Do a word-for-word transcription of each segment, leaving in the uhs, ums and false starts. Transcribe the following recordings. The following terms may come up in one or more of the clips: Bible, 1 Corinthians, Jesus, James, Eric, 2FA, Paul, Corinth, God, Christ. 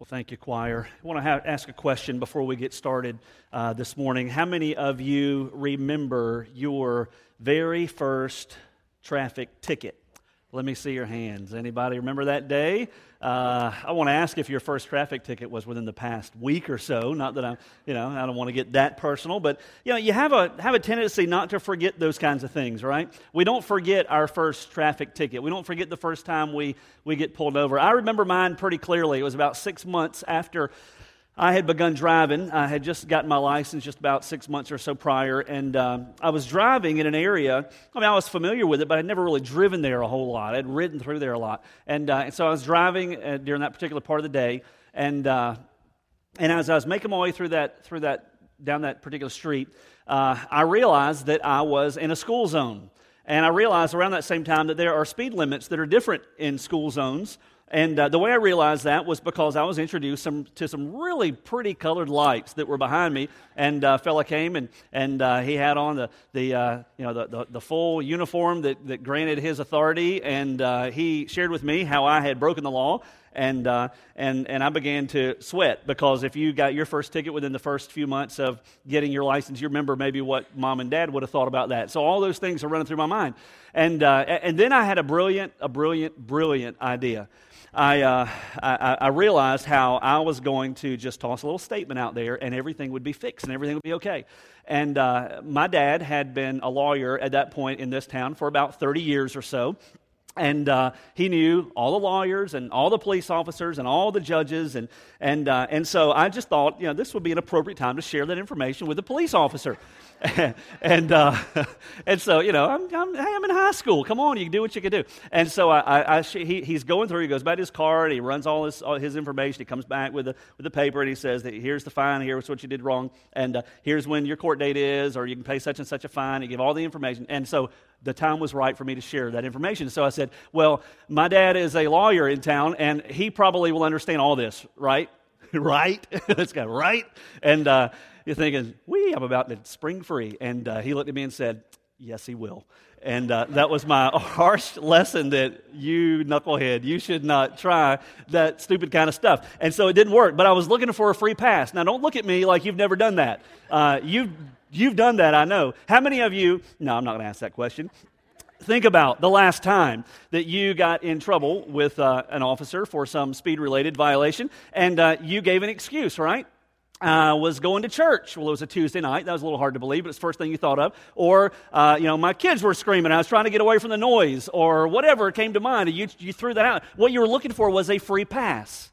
Well, thank you, choir. I want to have, ask a question before we get started uh, this morning. How many of you remember your very first traffic ticket? Let me see your hands. Anybody remember that day? Uh, I want to ask if your first traffic ticket was within the past week or so. Not that I'm, you know, I don't want to get that personal, but you know, you have a have a tendency not to forget those kinds of things, right? We don't forget our first traffic ticket. We don't forget the first time we we get pulled over. I remember mine pretty clearly. It was about six months after I had begun driving. I had just gotten my license just about six months or so prior, and um, I was driving in an area. I mean, I was familiar with it, but I'd never really driven there a whole lot. I'd ridden through there a lot, and, uh, and so I was driving uh, during that particular part of the day, and uh, and as I was making my way through that through that down that particular street, uh, I realized that I was in a school zone, and I realized around that same time that there are speed limits that are different in school zones. And uh, the way I realized that was because I was introduced some, to some really pretty colored lights that were behind me, and a uh, fella came and and uh, he had on the the uh, you know the, the the full uniform that that granted his authority, and uh, he shared with me how I had broken the law. And uh, and and I began to sweat, because if you got your first ticket within the first few months of getting your license, you remember maybe what mom and dad would have thought about that. So all those things are running through my mind. And uh, and then I had a brilliant, a brilliant, brilliant idea. I, uh, I I realized how I was going to just toss a little statement out there, and everything would be fixed, and everything would be okay. And uh, my dad had been a lawyer at that point in this town for about thirty years or so. And uh, he knew all the lawyers and all the police officers and all the judges, and and uh, and so I just thought, you know, this would be an appropriate time to share that information with a police officer. and uh, and so, you know, I'm, I'm, hey, I'm in high school. Come on, you can do what you can do. And so I, I, I he, he's going through. He goes back to his car and he runs all his all his information. He comes back with a with a paper and he says that here's the fine. Here's what you did wrong, and uh, here's when your court date is, or you can pay such and such a fine. And give all the information. And so the time was right for me to share that information. So I said, well, my dad is a lawyer in town, and he probably will understand all this, right? right? This guy, right? And uh, you're thinking, wee, I'm about to spring free. And uh, he looked at me and said, yes, he will. And uh, that was my harsh lesson that you knucklehead, you should not try that stupid kind of stuff. And so it didn't work, but I was looking for a free pass. Now, don't look at me like you've never done that. Uh, you've You've done that, I know. How many of you, no, I'm not going to ask that question. Think about the last time that you got in trouble with uh, an officer for some speed-related violation, and uh, you gave an excuse, right? I uh, was going to church. Well, it was a Tuesday night. That was a little hard to believe, but it's the first thing you thought of. Or, uh, you know, my kids were screaming. I was trying to get away from the noise, or whatever came to mind. You, you threw that out. What you were looking for was a free pass.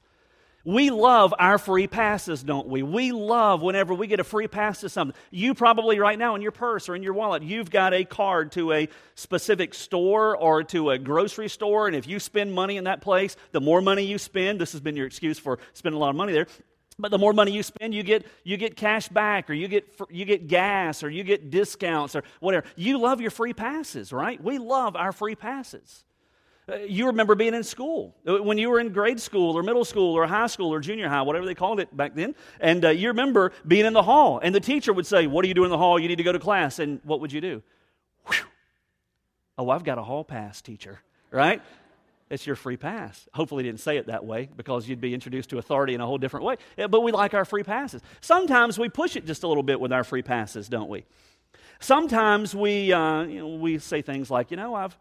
We love our free passes, don't we? We love whenever we get a free pass to something. You probably right now in your purse or in your wallet, you've got a card to a specific store or to a grocery store, and if you spend money in that place, the more money you spend, this has been your excuse for spending a lot of money there, but the more money you spend, you get you get cash back, or you get you get gas, or you get discounts, or whatever. You love your free passes, right? We love our free passes. You remember being in school, when you were in grade school or middle school or high school or junior high, whatever they called it back then, and uh, you remember being in the hall, and the teacher would say, what do you do in the hall? You need to go to class, and what would you do? Whew. Oh, I've got a hall pass, teacher, right? It's your free pass. Hopefully he didn't say it that way, because you'd be introduced to authority in a whole different way, yeah, but we like our free passes. Sometimes we push it just a little bit with our free passes, don't we? Sometimes we, uh, you know, we say things like, you know, I've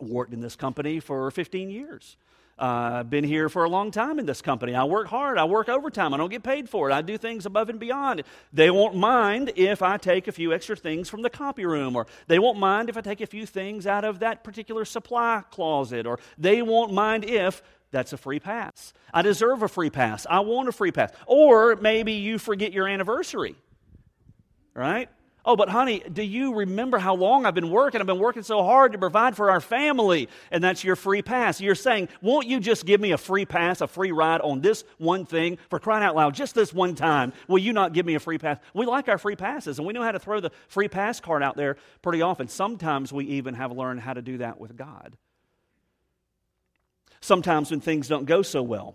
worked in this company for fifteen years. I've uh, been here for a long time in this company. I work hard. I work overtime. I don't get paid for it. I do things above and beyond. They won't mind if I take a few extra things from the copy room, or they won't mind if I take a few things out of that particular supply closet, or they won't mind if that's a free pass. I deserve a free pass. I want a free pass. Or maybe you forget your anniversary, right? Oh, but honey, do you remember how long I've been working? I've been working so hard to provide for our family. And that's your free pass. You're saying, won't you just give me a free pass, a free ride on this one thing? For crying out loud, just this one time, will you not give me a free pass? We like our free passes, and we know how to throw the free pass card out there pretty often. Sometimes we even have learned how to do that with God. Sometimes when things don't go so well,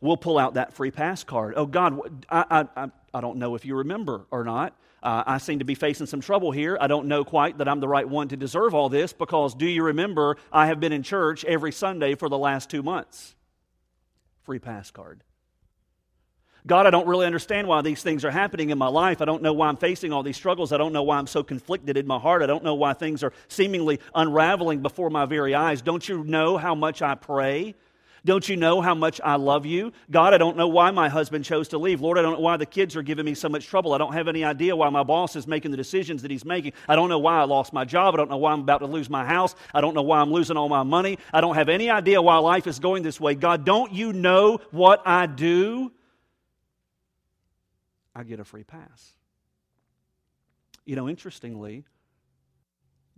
we'll pull out that free pass card. Oh, God, I I, I don't know if you remember or not. Uh, I seem to be facing some trouble here. I don't know quite that I'm the right one to deserve all this, because do you remember I have been in church every Sunday for the last two months? Free pass card. God, I don't really understand why these things are happening in my life. I don't know why I'm facing all these struggles. I don't know why I'm so conflicted in my heart. I don't know why things are seemingly unraveling before my very eyes. Don't you know how much I pray? Don't you know how much I love you? God, I don't know why my husband chose to leave. Lord, I don't know why the kids are giving me so much trouble. I don't have any idea why my boss is making the decisions that he's making. I don't know why I lost my job. I don't know why I'm about to lose my house. I don't know why I'm losing all my money. I don't have any idea why life is going this way. God, don't you know what I do? I get a free pass. You know, interestingly,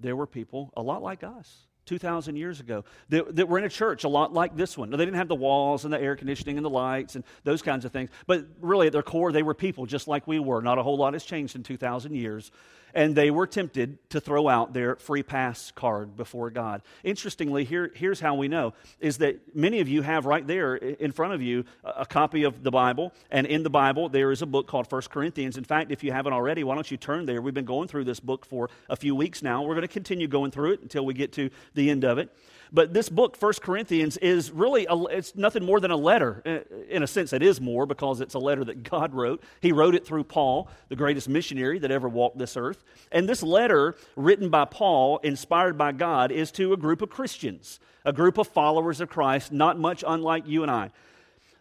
there were people a lot like us two thousand years ago that, that were in a church a lot like this one. Now, they didn't have the walls and the air conditioning and the lights and those kinds of things, but really at their core, they were people just like we were. Not a whole lot has changed in two thousand years, and they were tempted to throw out their free pass card before God. Interestingly, here, here's how we know, is that many of you have right there in front of you a copy of the Bible, and in the Bible, there is a book called First Corinthians. In fact, if you haven't already, why don't you turn there? We've been going through this book for a few weeks now. We're going to continue going through it until we get to the end of it. But this book, First Corinthians, is really, a, it's nothing more than a letter. In a sense, it is more because it's a letter that God wrote. He wrote it through Paul, the greatest missionary that ever walked this earth. And this letter, written by Paul, inspired by God, is to a group of Christians, a group of followers of Christ, not much unlike you and I.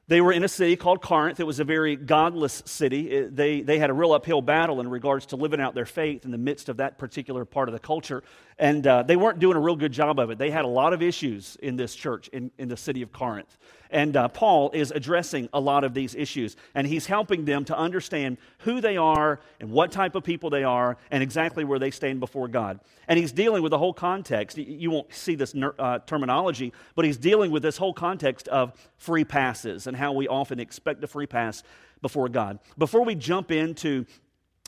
They were in a city called Corinth. It was a very godless city. They, they had a real uphill battle in regards to living out their faith in the midst of that particular part of the culture. And uh, they weren't doing a real good job of it. They had a lot of issues in this church, in, in the city of Corinth. And uh, Paul is addressing a lot of these issues. And he's helping them to understand who they are and what type of people they are and exactly where they stand before God. And he's dealing with the whole context. You won't see this uh, terminology, but he's dealing with this whole context of free passes and how we often expect a free pass before God. Before we jump into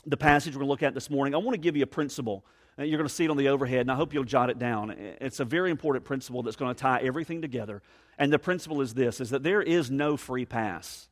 the passage we're going to look at this morning, I want to give you a principle. You're going to see it on the overhead, and I hope you'll jot it down. It's a very important principle that's going to tie everything together. And the principle is this, is that there is no free pass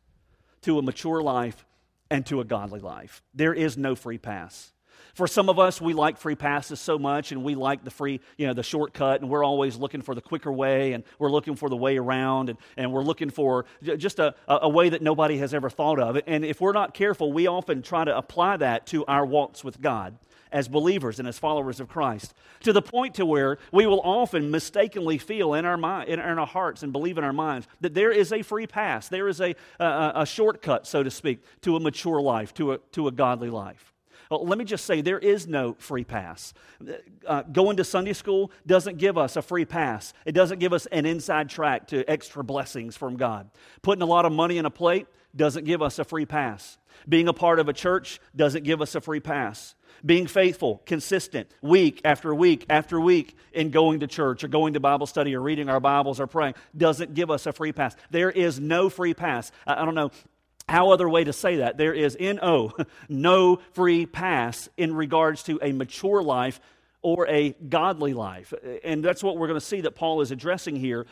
to a mature life and to a godly life. There is no free pass. For some of us, we like free passes so much, and we like the free, you know, the shortcut, and we're always looking for the quicker way, and we're looking for the way around, and, and we're looking for just a, a way that nobody has ever thought of. And if we're not careful, we often try to apply that to our walks with God as believers and as followers of Christ, to the point to where we will often mistakenly feel in our mind, in our hearts, and believe in our minds that there is a free pass, there is a a, a shortcut, so to speak, to a mature life, to a to a godly life. Well, let me just say, there is no free pass. Uh, going to Sunday school doesn't give us a free pass. It doesn't give us an inside track to extra blessings from God. Putting a lot of money in a plate doesn't give us a free pass. Being a part of a church doesn't give us a free pass. Being faithful, consistent, week after week after week in going to church or going to Bible study or reading our Bibles or praying doesn't give us a free pass. There is no free pass. I, I don't know how other way to say that. There is N O, no free pass in regards to a mature life or a godly life. And that's what we're going to see that Paul is addressing here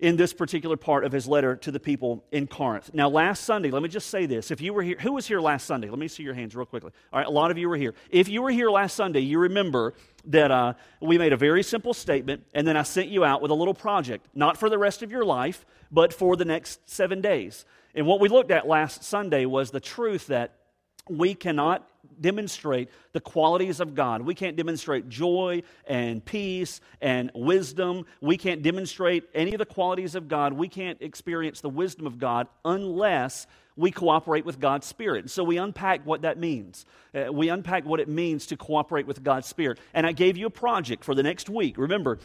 in this particular part of his letter to the people in Corinth. Now, last Sunday, let me just say this. If you were here, who was here last Sunday? Let me see your hands real quickly. All right, a lot of you were here. If you were here last Sunday, you remember that uh, we made a very simple statement, and then I sent you out with a little project, not for the rest of your life, but for the next seven days. And what we looked at last Sunday was the truth that we cannot demonstrate the qualities of God. We can't demonstrate joy and peace and wisdom. We can't demonstrate any of the qualities of God. We can't experience the wisdom of God unless we cooperate with God's Spirit. So we unpack what that means. Uh, we unpack what it means to cooperate with God's Spirit. And I gave you a project for the next week. Remember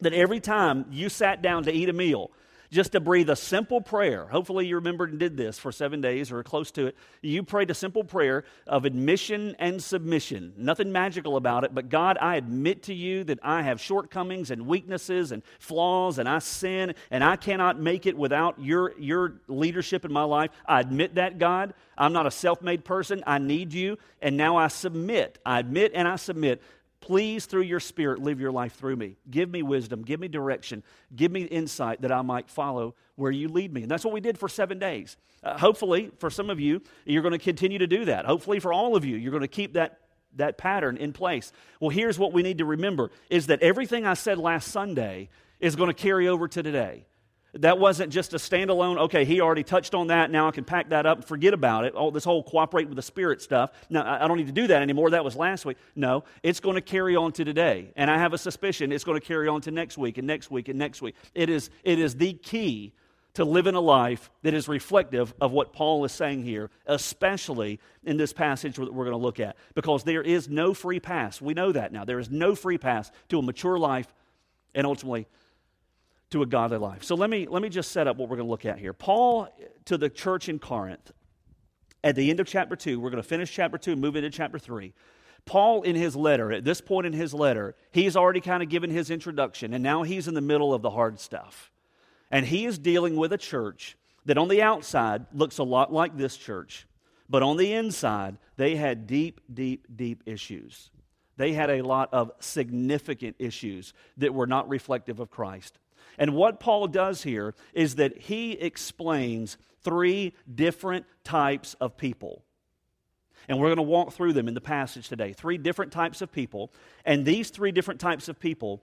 that every time you sat down to eat a meal, just to breathe a simple prayer. Hopefully you remembered and did this for seven days or close to it. You prayed a simple prayer of admission and submission. Nothing magical about it, but God, I admit to you that I have shortcomings and weaknesses and flaws, and I sin, and I cannot make it without your, your leadership in my life. I admit that, God. I'm not a self-made person. I need you, and now I submit. I admit and I submit. Please, through your Spirit, live your life through me. Give me wisdom. Give me direction. Give me insight that I might follow where you lead me. And that's what we did for seven days. Uh, hopefully, for some of you, you're going to continue to do that. Hopefully, for all of you, you're going to keep that, that pattern in place. Well, here's what we need to remember, is that everything I said last Sunday is going to carry over to today. That wasn't just a standalone, okay, he already touched on that, now I can pack that up and forget about it. All this whole cooperate with the Spirit stuff. No, I don't need to do that anymore. That was last week. No, it's going to carry on to today. And I have a suspicion it's going to carry on to next week and next week and next week. It is, it is the key to living a life that is reflective of what Paul is saying here, especially in this passage that we're going to look at. Because there is no free pass. We know that now. There is no free pass to a mature life and ultimately to a godly life. So let me let me just set up what we're going to look at here. Paul to the church in Corinth, at the end of chapter two, we're going to finish chapter two and move into chapter three. Paul in his letter, at this point in his letter, he's already kind of given his introduction, and now he's in the middle of the hard stuff. And he is dealing with a church that on the outside looks a lot like this church, but on the inside, they had deep, deep, deep issues. They had a lot of significant issues that were not reflective of Christ. And what Paul does here is that he explains three different types of people. And we're going to walk through them in the passage today. Three different types of people. And these three different types of people,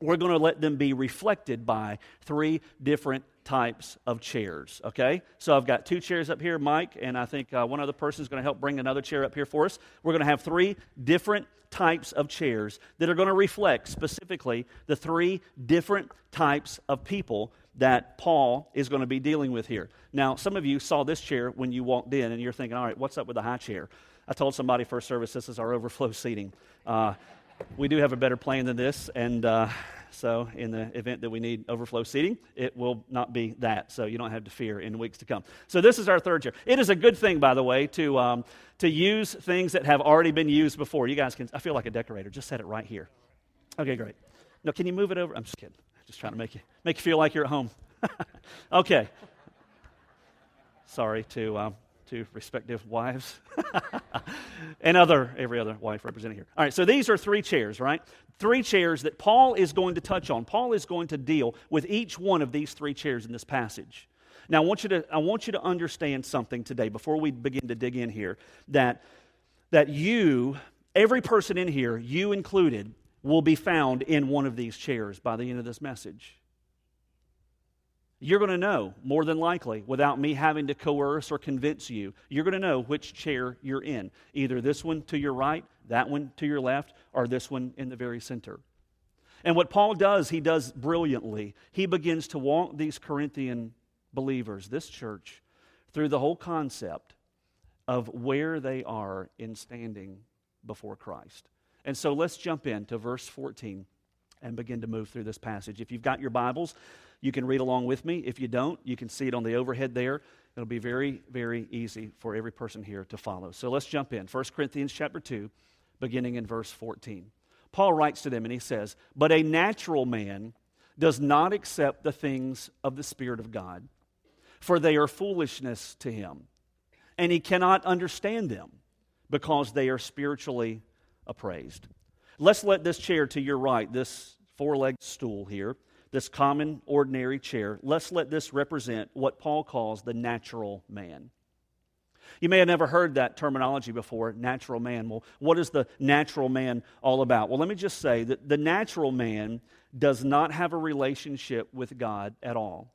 we're going to let them be reflected by three different types of chairs. Okay? So I've got two chairs up here, Mike, and I think uh, one other person is going to help bring another chair up here for us. We're going to have three different types of chairs that are going to reflect specifically the three different types of people that Paul is going to be dealing with here. Now, some of you saw this chair when you walked in, and you're thinking, all right, what's up with the high chair? I told somebody first service this is our overflow seating. Uh, we do have a better plan than this, and uh, so in the event that we need overflow seating, it will not be that, so you don't have to fear in weeks to come. So this is our third chair. It is a good thing, by the way, to um, to use things that have already been used before. You guys can, I feel like a decorator, just set it right here. Okay, great. No, can you move it over? I'm just kidding. Just trying to make you make you feel like you're at home. Okay. Sorry to um, to respective wives and other every other wife represented here. All right, so these are three chairs, right? Three chairs that Paul is going to touch on. Paul is going to deal with each one of these three chairs in this passage. Now, I want you to I want you to understand something today before we begin to dig in here, that that you, every person in here, you included, will be found in one of these chairs by the end of this message. You're going to know, more than likely, without me having to coerce or convince you, you're going to know which chair you're in. Either this one to your right, that one to your left, or this one in the very center. And what Paul does, he does brilliantly. He begins to walk these Corinthian believers, this church, through the whole concept of where they are in standing before Christ. And so let's jump into verse fourteen and begin to move through this passage. If you've got your Bibles, you can read along with me. If you don't, you can see it on the overhead there. It'll be very, very easy for every person here to follow. So let's jump in. First Corinthians chapter two, beginning in verse fourteen. Paul writes to them and he says, "But a natural man does not accept the things of the Spirit of God, for they are foolishness to him, and he cannot understand them because they are spiritually appraised." Let's let this chair to your right, this four-legged stool here, this common, ordinary chair, let's let this represent what Paul calls the natural man. You may have never heard that terminology before, natural man. Well, what is the natural man all about? Well, let me just say that the natural man does not have a relationship with God at all.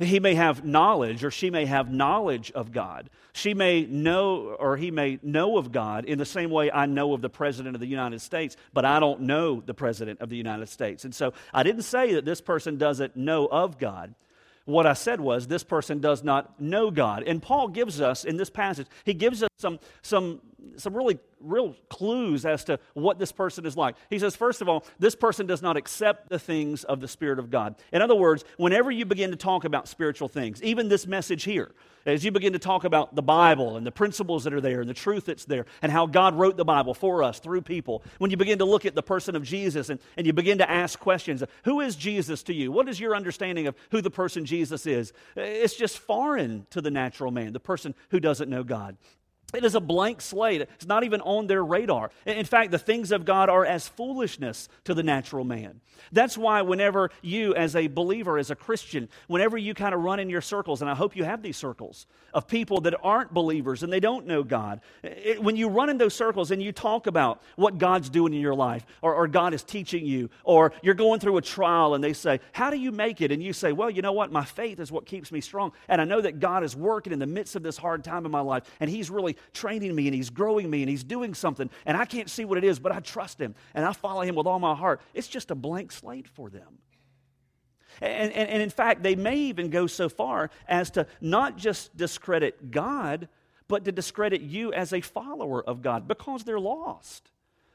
He may have knowledge, or she may have knowledge of God. She may know, or he may know of God in the same way I know of the President of the United States, but I don't know the President of the United States. And so I didn't say that this person doesn't know of God. What I said was this person does not know God. And Paul gives us, in this passage, he gives us some some some really real clues as to what this person is like. He says, first of all, this person does not accept the things of the Spirit of God. In other words, whenever you begin to talk about spiritual things, even this message here, as you begin to talk about the Bible and the principles that are there and the truth that's there and how God wrote the Bible for us through people, when you begin to look at the person of Jesus and, and you begin to ask questions, who is Jesus to you? What is your understanding of who the person Jesus is? It's just foreign to the natural man, the person who doesn't know God. It is a blank slate. It's not even on their radar. In fact, the things of God are as foolishness to the natural man. That's why whenever you, as a believer, as a Christian, whenever you kind of run in your circles, and I hope you have these circles of people that aren't believers and they don't know God, it, when you run in those circles and you talk about what God's doing in your life, or, or God is teaching you, or you're going through a trial and they say, how do you make it? And you say, well, you know what? My faith is what keeps me strong. And I know that God is working in the midst of this hard time in my life, and He's really training me, and He's growing me, and He's doing something, and I can't see what it is, but I trust Him and I follow Him with all my heart. It's just a blank slate for them. And, and, and in fact, they may even go so far as to not just discredit God, but to discredit you as a follower of God because they're lost.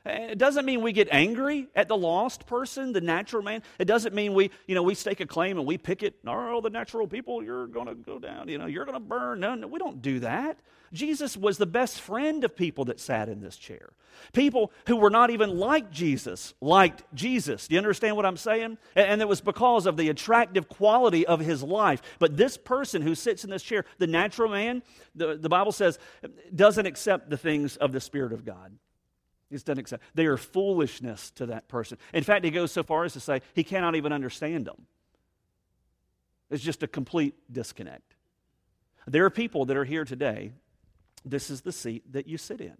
And it doesn't mean we get angry at the lost person, the natural man. It doesn't mean we, you know, we stake a claim and we pick it. No, the natural people, you're going to go down, you know, you're going to burn. No, no, we don't do that. Jesus was the best friend of people that sat in this chair. People who were not even like Jesus liked Jesus. Do you understand what I'm saying? And it was because of the attractive quality of His life. But this person who sits in this chair, the natural man, the, the Bible says, doesn't accept the things of the Spirit of God. It's done accept. They are foolishness to that person. In fact, he goes so far as to say he cannot even understand them. It's just a complete disconnect. There are people that are here today. This is the seat that you sit in.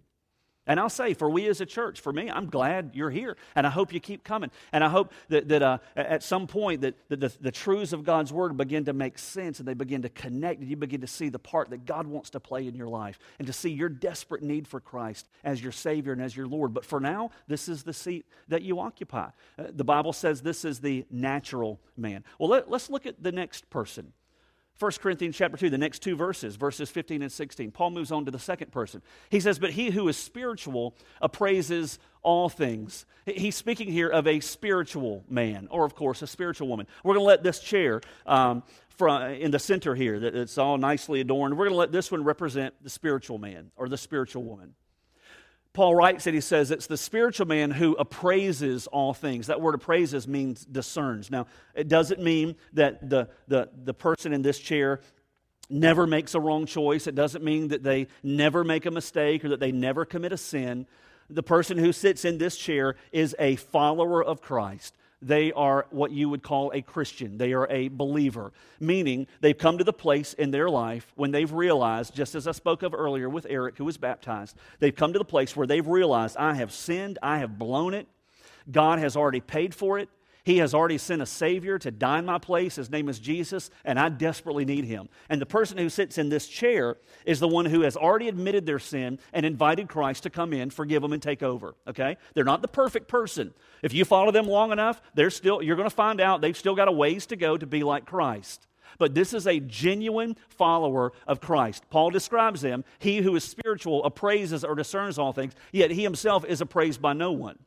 And I'll say, for we as a church, for me, I'm glad you're here, and I hope you keep coming. And I hope that, that uh, at some point that, that the, the truths of God's Word begin to make sense, and they begin to connect, and you begin to see the part that God wants to play in your life, and to see your desperate need for Christ as your Savior and as your Lord. But for now, this is the seat that you occupy. Uh, the Bible says this is the natural man. Well, let, let's look at the next person. First Corinthians chapter two, the next two verses, verses fifteen and sixteen. Paul moves on to the second person. He says, but he who is spiritual appraises all things. He's speaking here of a spiritual man, or of course a spiritual woman. We're going to let this chair um, from, in the center here, that it's all nicely adorned, we're going to let this one represent the spiritual man or the spiritual woman. Paul writes and he says it's the spiritual man who appraises all things. That word appraises means discerns. Now, it doesn't mean that the, the, the person in this chair never makes a wrong choice. It doesn't mean that they never make a mistake or that they never commit a sin. The person who sits in this chair is a follower of Christ. They are what you would call a Christian. They are a believer, meaning they've come to the place in their life when they've realized, just as I spoke of earlier with Eric, who was baptized, they've come to the place where they've realized, I have sinned, I have blown it, God has already paid for it, He has already sent a Savior to die in my place. His name is Jesus, and I desperately need Him. And the person who sits in this chair is the one who has already admitted their sin and invited Christ to come in, forgive them, and take over, okay? They're not the perfect person. If you follow them long enough, they're still, you're going to find out they've still got a ways to go to be like Christ. But this is a genuine follower of Christ. Paul describes them, he who is spiritual appraises or discerns all things, yet he himself is appraised by no one.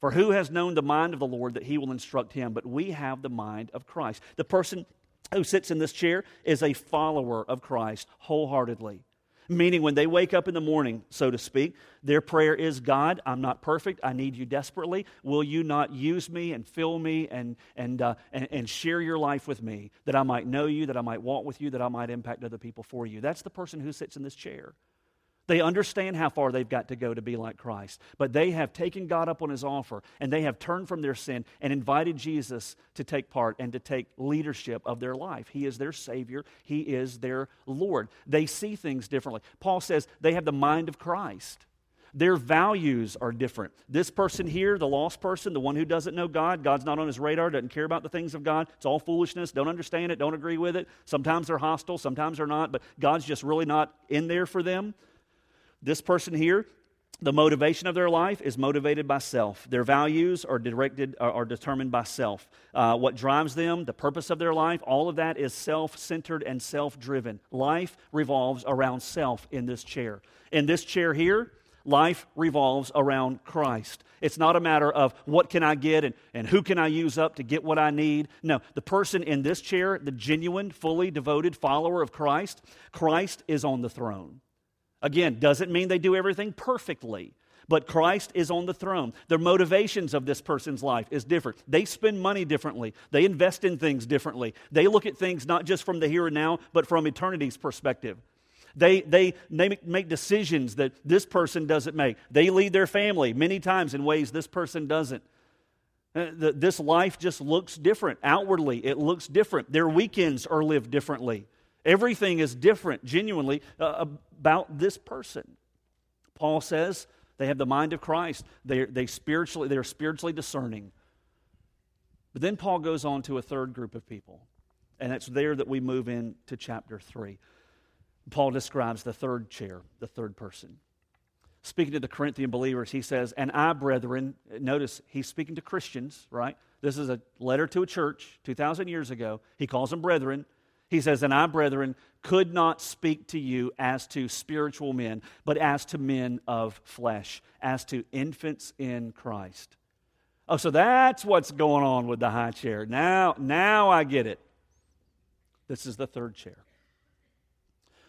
For who has known the mind of the Lord that He will instruct him? But we have the mind of Christ. The person who sits in this chair is a follower of Christ wholeheartedly. Meaning when they wake up in the morning, so to speak, their prayer is, God, I'm not perfect. I need You desperately. Will You not use me and fill me and, and, uh, and, and share Your life with me that I might know You, that I might walk with You, that I might impact other people for You? That's the person who sits in this chair. They understand how far they've got to go to be like Christ, but they have taken God up on His offer, and they have turned from their sin and invited Jesus to take part and to take leadership of their life. He is their Savior. He is their Lord. They see things differently. Paul says they have the mind of Christ. Their values are different. This person here, the lost person, the one who doesn't know God, God's not on his radar, doesn't care about the things of God. It's all foolishness. Don't understand it. Don't agree with it. Sometimes they're hostile. Sometimes they're not, but God's just really not in there for them. This person here, the motivation of their life is motivated by self. Their values are directed, are, are determined by self. Uh, what drives them, the purpose of their life, all of that is self-centered and self-driven. Life revolves around self in this chair. In this chair here, life revolves around Christ. It's not a matter of what can I get and, and who can I use up to get what I need. No, the person in this chair, the genuine, fully devoted follower of Christ, Christ is on the throne. Again, doesn't mean they do everything perfectly, but Christ is on the throne. The motivations of this person's life is different. They spend money differently. They invest in things differently. They look at things not just from the here and now, but from eternity's perspective. They, they, they make decisions that this person doesn't make. They lead their family many times in ways this person doesn't. This life just looks different. Outwardly, it looks different. Their weekends are lived differently. Everything is different, genuinely, uh, about this person. Paul says they have the mind of Christ. They, they spiritually, they're spiritually discerning. But then Paul goes on to a third group of people, and it's there that we move into chapter three. Paul describes the third chair, the third person. Speaking to the Corinthian believers, he says, and I, brethren, notice he's speaking to Christians, right? This is a letter to a church two thousand years ago. He calls them brethren. He says, and I, brethren, could not speak to you as to spiritual men, but as to men of flesh, as to infants in Christ. Oh, so that's what's going on with the high chair. Now, now I get it. This is the third chair.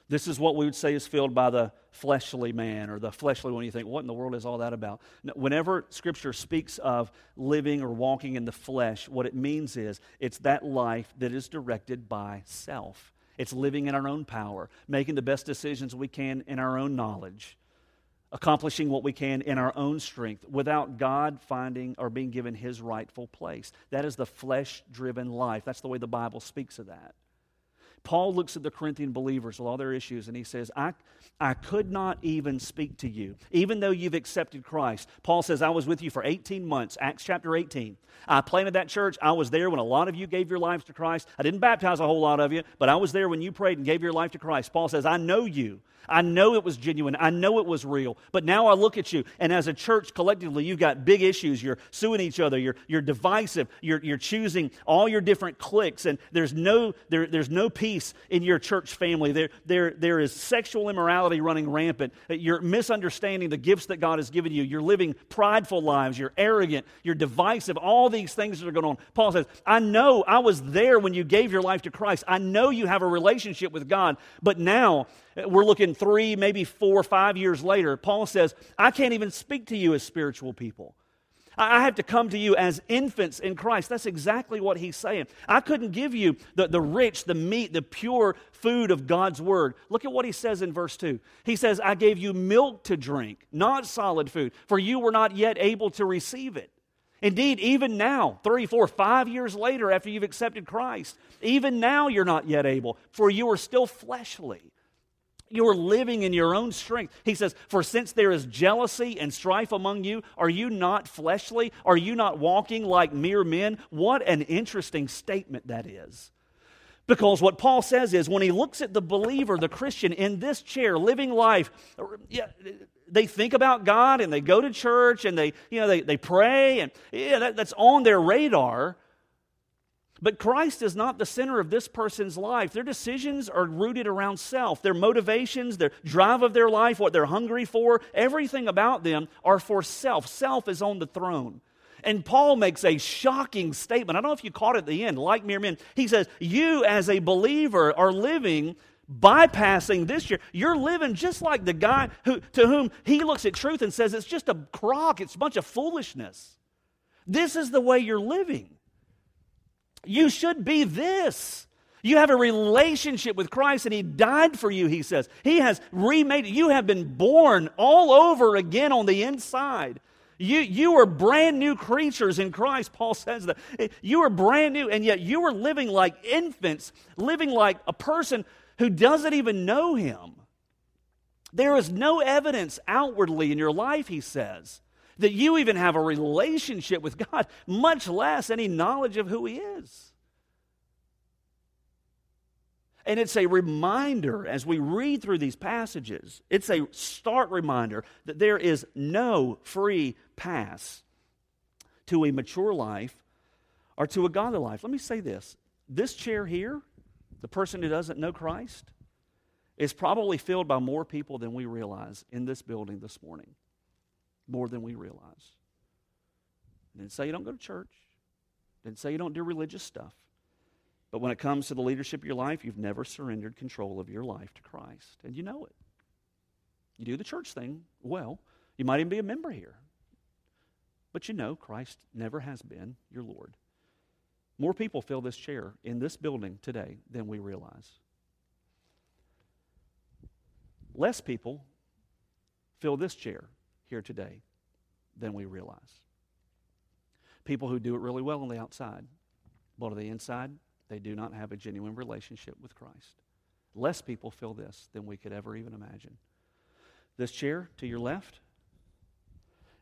This is what we would say is filled by the fleshly man or the fleshly one. You think, what in the world is all that about? Whenever Scripture speaks of living or walking in the flesh, what it means is it's that life that is directed by self. It's living in our own power, making the best decisions we can in our own knowledge, accomplishing what we can in our own strength without God finding or being given His rightful place. That is the flesh-driven life. That's the way the Bible speaks of that. Paul looks at the Corinthian believers with all their issues, and he says, I, I could not even speak to you, even though you've accepted Christ. Paul says, I was with you for eighteen months, Acts chapter eighteen. I planted that church. I was there when a lot of you gave your lives to Christ. I didn't baptize a whole lot of you, but I was there when you prayed and gave your life to Christ. Paul says, I know you. I know it was genuine. I know it was real. But now I look at you, and as a church collectively, you've got big issues. You're suing each other. You're, you're divisive. You're, you're choosing all your different cliques, and there's no there, there's no peace in your church family. There, there, there is sexual immorality running rampant. You're misunderstanding the gifts that God has given you. You're living prideful lives. You're arrogant. You're divisive. All these things that are going on. Paul says, I know I was there when you gave your life to Christ. I know you have a relationship with God, but now we're looking three, maybe four, five years later. Paul says, I can't even speak to you as spiritual people. I have to come to you as infants in Christ. That's exactly what he's saying. I couldn't give you the, the rich, the meat, the pure food of God's word. Look at what he says in verse two. He says, I gave you milk to drink, not solid food, for you were not yet able to receive it. Indeed, even now, three, four, five years later after you've accepted Christ, even now you're not yet able, for you are still fleshly. You are living in your own strength. He says, for since there is jealousy and strife among you, are you not fleshly? Are you not walking like mere men? What an interesting statement that is. Because what Paul says is when he looks at the believer, the Christian, in this chair, living life, they think about God and they go to church and they, you know, they, they pray and yeah, that, that's on their radar. But Christ is not the center of this person's life. Their decisions are rooted around self. Their motivations, their drive of their life, what they're hungry for, everything about them are for self. Self is on the throne. And Paul makes a shocking statement. I don't know if you caught it at the end, like mere men. He says, you as a believer are living, bypassing this year. You're living just like the guy who, to whom he looks at truth and says, it's just a crock, it's a bunch of foolishness. This is the way you're living. You should be this. You have a relationship with Christ and He died for you, he says. He has remade it. You have been born all over again on the inside. You, you are brand new creatures in Christ, Paul says that. You are brand new, and yet you are living like infants, living like a person who doesn't even know Him. There is no evidence outwardly in your life, he says, that you even have a relationship with God, much less any knowledge of who He is. And it's a reminder as we read through these passages, it's a stark reminder that there is no free pass to a mature life or to a godly life. Let me say this. This chair here, the person who doesn't know Christ, is probably filled by more people than we realize in this building this morning. More than we realize. Didn't say you don't go to church. Didn't say you don't do religious stuff. But when it comes to the leadership of your life, you've never surrendered control of your life to Christ. And you know it. You do the church thing well. You might even be a member here. But you know Christ never has been your Lord. More people fill this chair in this building today than we realize. less people fill this chair here today than we realize. People who do it really well on the outside, but on the inside, they do not have a genuine relationship with Christ. Less people fill this than we could ever even imagine. This chair to your left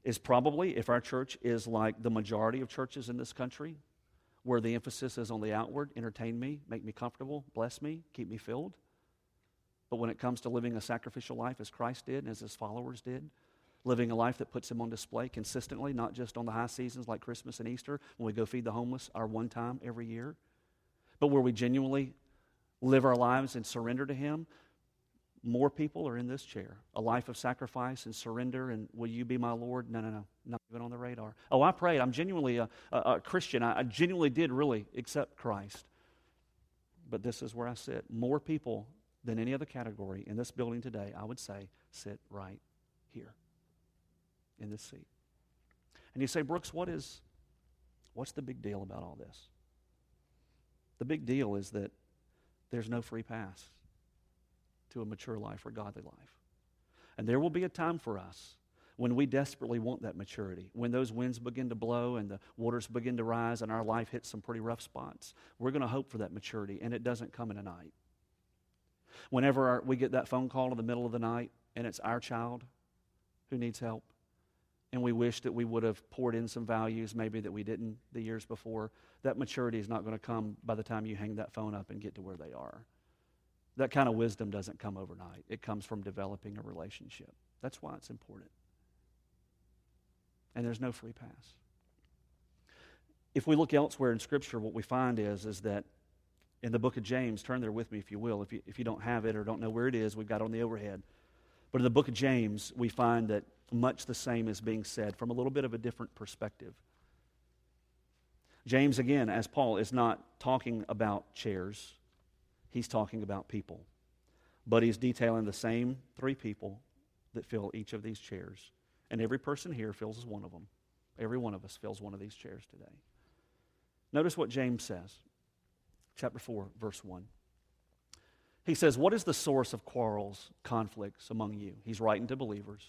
is probably, if our church is like the majority of churches in this country, where the emphasis is on the outward, entertain me, make me comfortable, bless me, keep me filled. But when it comes to living a sacrificial life as Christ did and as his followers did, living a life that puts him on display consistently, not just on the high seasons like Christmas and Easter, when we go feed the homeless our one time every year, but where we genuinely live our lives and surrender to him, more people are in this chair. A life of sacrifice and surrender and will you be my Lord? No, no, no, not even on the radar. Oh, I prayed. I'm genuinely a, a, a Christian. I, I genuinely did really accept Christ. But this is where I sit. More people than any other category in this building today, I would say, sit right here in this seat. And you say, Brooks, what is, what's the big deal about all this? The big deal is that there's no free pass to a mature life or godly life. And there will be a time for us when we desperately want that maturity. When those winds begin to blow and the waters begin to rise and our life hits some pretty rough spots, we're going to hope for that maturity, and it doesn't come in a night. Whenever our, we get that phone call in the middle of the night and it's our child who needs help, and we wish that we would have poured in some values maybe that we didn't the years before, that maturity is not going to come by the time you hang that phone up and get to where they are. That kind of wisdom doesn't come overnight. It comes from developing a relationship. That's why it's important. And there's no free pass. If we look elsewhere in Scripture, what we find is, is that in the book of James, turn there with me if you will. If you, if you don't have it or don't know where it is, we've got it on the overhead. But in the book of James, we find that much the same is being said from a little bit of a different perspective. James, again, as Paul, is not talking about chairs. He's talking about people. But he's detailing the same three people that fill each of these chairs. And every person here fills one of them. Every one of us fills one of these chairs today. Notice what James says. Chapter four, verse one. He says, what is the source of quarrels, conflicts among you? He's writing to believers.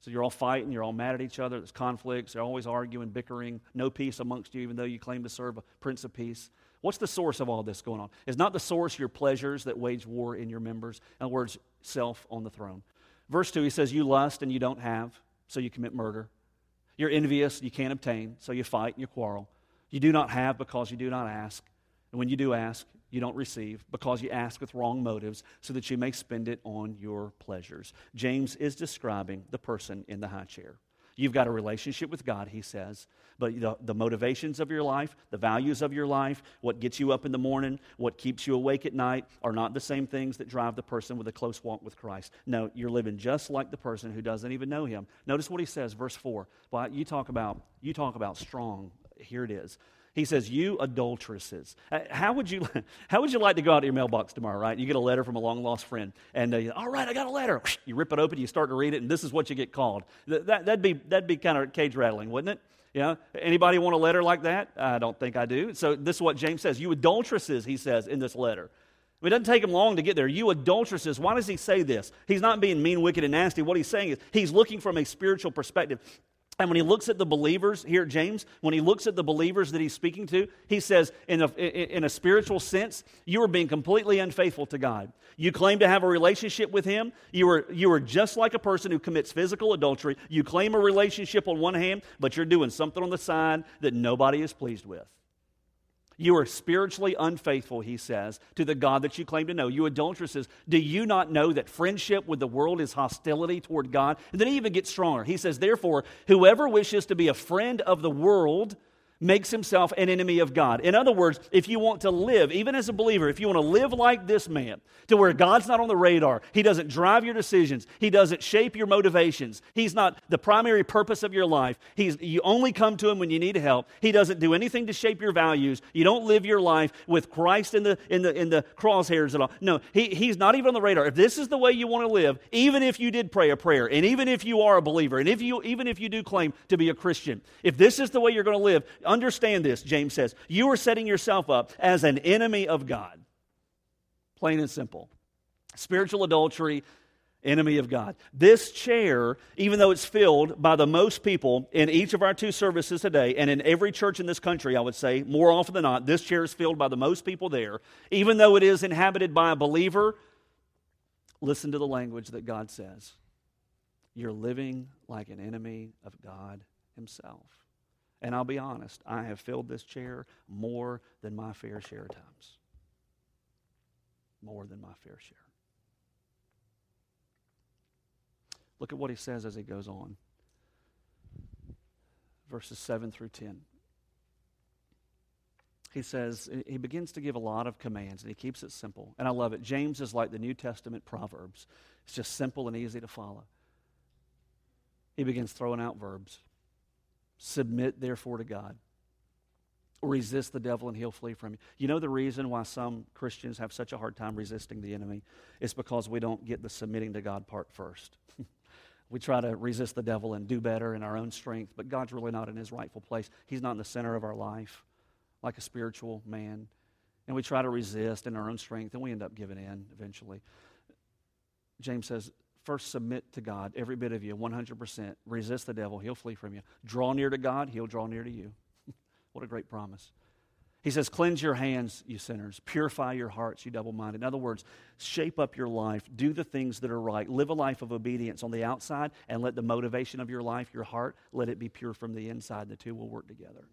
So you're all fighting, you're all mad at each other, there's conflicts, you're always arguing, bickering, no peace amongst you even though you claim to serve a Prince of Peace. What's the source of all this going on? It's not the source your pleasures that wage war in your members. In other words, self on the throne. Verse two, he says, you lust and you don't have, so you commit murder. You're envious, you can't obtain, so you fight and you quarrel. You do not have because you do not ask. And when you do ask, you don't receive because you ask with wrong motives so that you may spend it on your pleasures. James is describing the person in the high chair. You've got a relationship with God, he says, but the, the motivations of your life, the values of your life, what gets you up in the morning, what keeps you awake at night are not the same things that drive the person with a close walk with Christ. No, you're living just like the person who doesn't even know him. Notice what he says, verse four. Well, you talk about, you talk about strong. Here it is. He says, you adulteresses. How would you, how would you like to go out to your mailbox tomorrow, right? You get a letter from a long-lost friend, and uh, all right, I got a letter. You rip it open, you start to read it, and this is what you get called. That, that'd be, that'd be kind of cage-rattling, wouldn't it? You know, anybody want a letter like that? I don't think I do. So this is what James says. You adulteresses, he says in this letter. It doesn't take him long to get there. You adulteresses. Why does he say this? He's not being mean, wicked, and nasty. What he's saying is he's looking from a spiritual perspective. And when he looks at the believers here, James, when he looks at the believers that he's speaking to, he says, in a, in a spiritual sense, you are being completely unfaithful to God. You claim to have a relationship with him. You are, you are just like a person who commits physical adultery. You claim a relationship on one hand, but you're doing something on the side that nobody is pleased with. You are spiritually unfaithful, he says, to the God that you claim to know. You adulteresses, do you not know that friendship with the world is hostility toward God? And then he even gets stronger. He says, therefore, whoever wishes to be a friend of the world makes himself an enemy of God. In other words, if you want to live, even as a believer, if you want to live like this man, to where God's not on the radar, he doesn't drive your decisions, he doesn't shape your motivations, he's not the primary purpose of your life, he's, you only come to him when you need help, he doesn't do anything to shape your values, you don't live your life with Christ in the in the, in the crosshairs at all. No, he, he's not even on the radar. If this is the way you want to live, even if you did pray a prayer, and even if you are a believer, and if you even if you do claim to be a Christian, if this is the way you're going to live, understand this, James says, you are setting yourself up as an enemy of God. Plain and simple. Spiritual adultery Enemy of God. This chair, even though it's filled by the most people in each of our two services today, and in every church in this country, I would say, more often than not, this chair is filled by the most people there. Even though it is inhabited by a believer, listen to the language that God says. You're living like an enemy of God Himself. And I'll be honest, I have filled this chair more than my fair share of times. More than my fair share. Look at what he says as he goes on. Verses seven through ten. He says, he begins to give a lot of commands, and he keeps it simple. And I love it. James is like the New Testament Proverbs. It's just simple and easy to follow. He begins throwing out verbs. Submit, therefore, to God. Resist the devil and he'll flee from you. You know the reason why some Christians have such a hard time resisting the enemy? It's because we don't get the submitting to God part first. We try to resist the devil and do better in our own strength, but God's really not in His rightful place. He's not in the center of our life like a spiritual man. And we try to resist in our own strength, and we end up giving in eventually. James says, first submit to God, every bit of you, one hundred percent. Resist the devil, he'll flee from you. Draw near to God, he'll draw near to you. What a great promise. He says, cleanse your hands, you sinners. Purify your hearts, you double-minded. In other words, shape up your life. Do the things that are right. Live a life of obedience on the outside, and let the motivation of your life, your heart, let it be pure from the inside. The two will work together.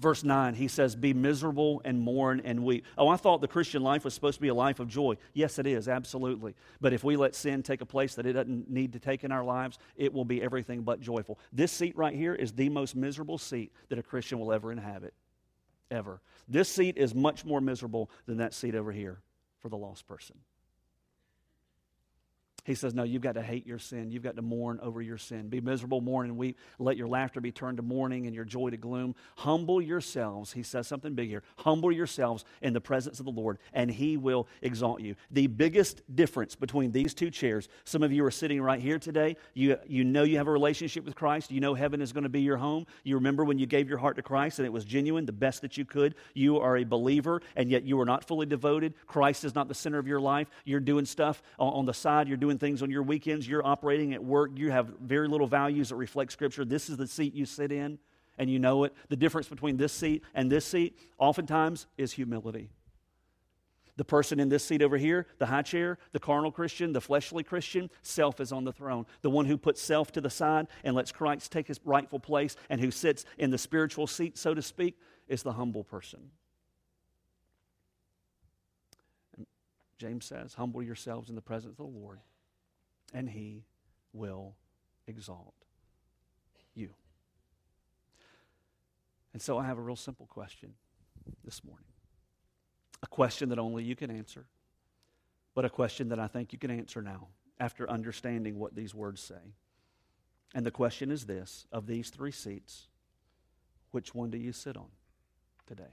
Verse nine, he says, be miserable and mourn and weep. Oh, I thought the Christian life was supposed to be a life of joy. Yes, it is, absolutely. But if we let sin take a place that it doesn't need to take in our lives, it will be everything but joyful. This seat right here is the most miserable seat that a Christian will ever inhabit, ever. This seat is much more miserable than that seat over here for the lost person. He says, no, you've got to hate your sin. You've got to mourn over your sin. Be miserable, mourn, and weep. Let your laughter be turned to mourning and your joy to gloom. Humble yourselves. He says something big here. Humble yourselves in the presence of the Lord, and He will exalt you. The biggest difference between these two chairs, some of you are sitting right here today. You, you know you have a relationship with Christ. You know heaven is going to be your home. You remember when you gave your heart to Christ, and it was genuine, the best that you could. You are a believer, and yet you are not fully devoted. Christ is not the center of your life. You're doing stuff on, on the side. You're doing things on your weekends, you're operating at work, you have very little values that reflect Scripture. This is the seat you sit in, and you know it. The difference between this seat and this seat, oftentimes, is humility. The person in this seat over here, the high chair, the carnal Christian, the fleshly Christian, self is on the throne. The one who puts self to the side and lets Christ take his rightful place and who sits in the spiritual seat, so to speak, is the humble person. And James says, humble yourselves in the presence of the Lord, and He will exalt you. And so I have a real simple question this morning. A question that only you can answer, but a question that I think you can answer now after understanding what these words say. And the question is this, of these three seats, which one do you sit on today?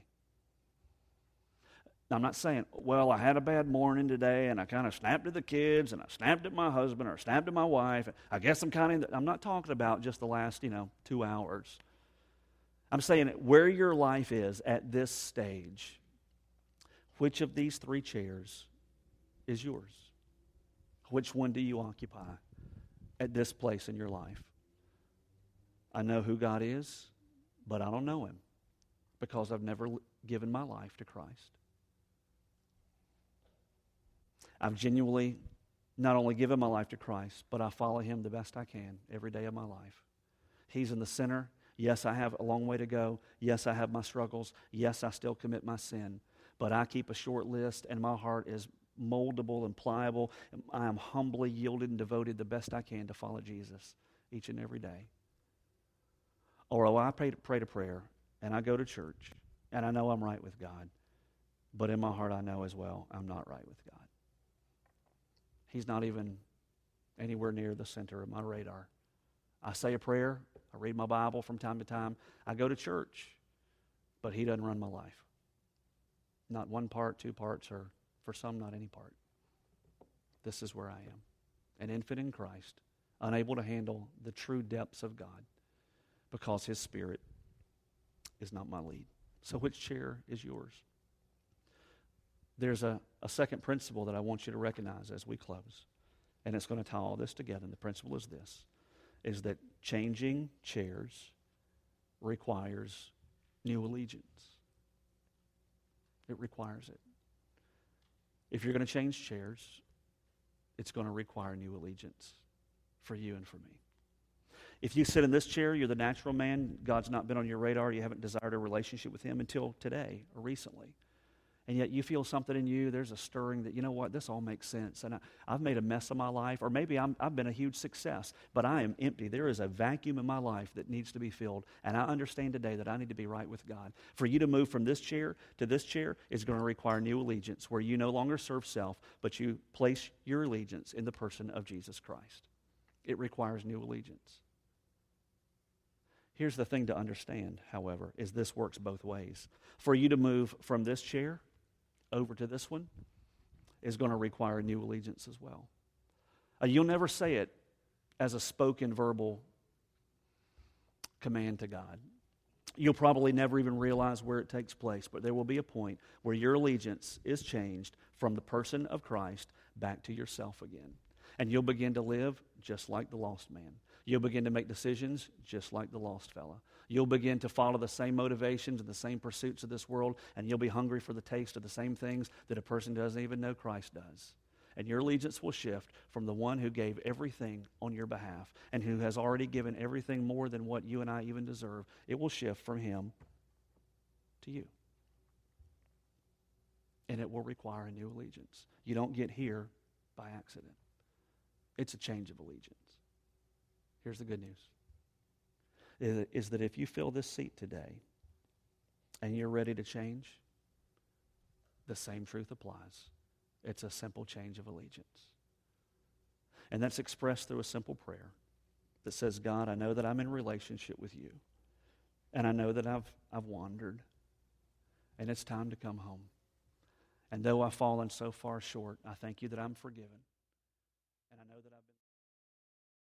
I'm not saying, well, I had a bad morning today, and I kind of snapped at the kids, and I snapped at my husband, or I snapped at my wife. I guess I'm kind of, I'm not talking about just the last, you know, two hours. I'm saying where your life is at this stage, which of these three chairs is yours? Which one do you occupy at this place in your life? I know who God is, but I don't know Him because I've never given my life to Christ. I've genuinely not only given my life to Christ, but I follow Him the best I can every day of my life. He's in the center. Yes, I have a long way to go. Yes, I have my struggles. Yes, I still commit my sin. But I keep a short list, and my heart is moldable and pliable. I am humbly yielded and devoted the best I can to follow Jesus each and every day. Or oh, I pray to pray to prayer, and I go to church, and I know I'm right with God. But in my heart, I know as well I'm not right with God. He's not even anywhere near the center of my radar. I say a prayer. I read my Bible from time to time. I go to church, but He doesn't run my life. Not one part, two parts, or for some, not any part. This is where I am, an infant in Christ, unable to handle the true depths of God because His Spirit is not my lead. So which chair is yours? There's a, a second principle that I want you to recognize as we close. And it's going to tie all this together. And the principle is this, is that changing chairs requires new allegiance. It requires it. If you're going to change chairs, it's going to require new allegiance for you and for me. If you sit in this chair, you're the natural man, God's not been on your radar, you haven't desired a relationship with him until today or recently. And yet you feel something in you, there's a stirring that, you know what, this all makes sense. And I, I've made a mess of my life, or maybe I'm, I've been a huge success, but I am empty. There is a vacuum in my life that needs to be filled. And I understand today that I need to be right with God. For you to move from this chair to this chair is going to require new allegiance, where you no longer serve self, but you place your allegiance in the person of Jesus Christ. It requires new allegiance. Here's the thing to understand, however, is this works both ways. For you to move from this chair over to this one is going to require a new allegiance as well. Uh, you'll never say it as a spoken verbal command to God. You'll probably never even realize where it takes place, but there will be a point where your allegiance is changed from the person of Christ back to yourself again. And you'll begin to live just like the lost man. You'll begin to make decisions just like the lost fella. You'll begin to follow the same motivations and the same pursuits of this world, and you'll be hungry for the taste of the same things that a person doesn't even know Christ does. And your allegiance will shift from the one who gave everything on your behalf and who has already given everything more than what you and I even deserve. It will shift from him to you. And it will require a new allegiance. You don't get here by accident. It's a change of allegiance. Here's the good news, is that if you fill this seat today and you're ready to change, the same truth applies. It's a simple change of allegiance. And that's expressed through a simple prayer that says, God, I know that I'm in relationship with you, and I know that I've, I've wandered, and it's time to come home. And though I've fallen so far short, I thank you that I'm forgiven.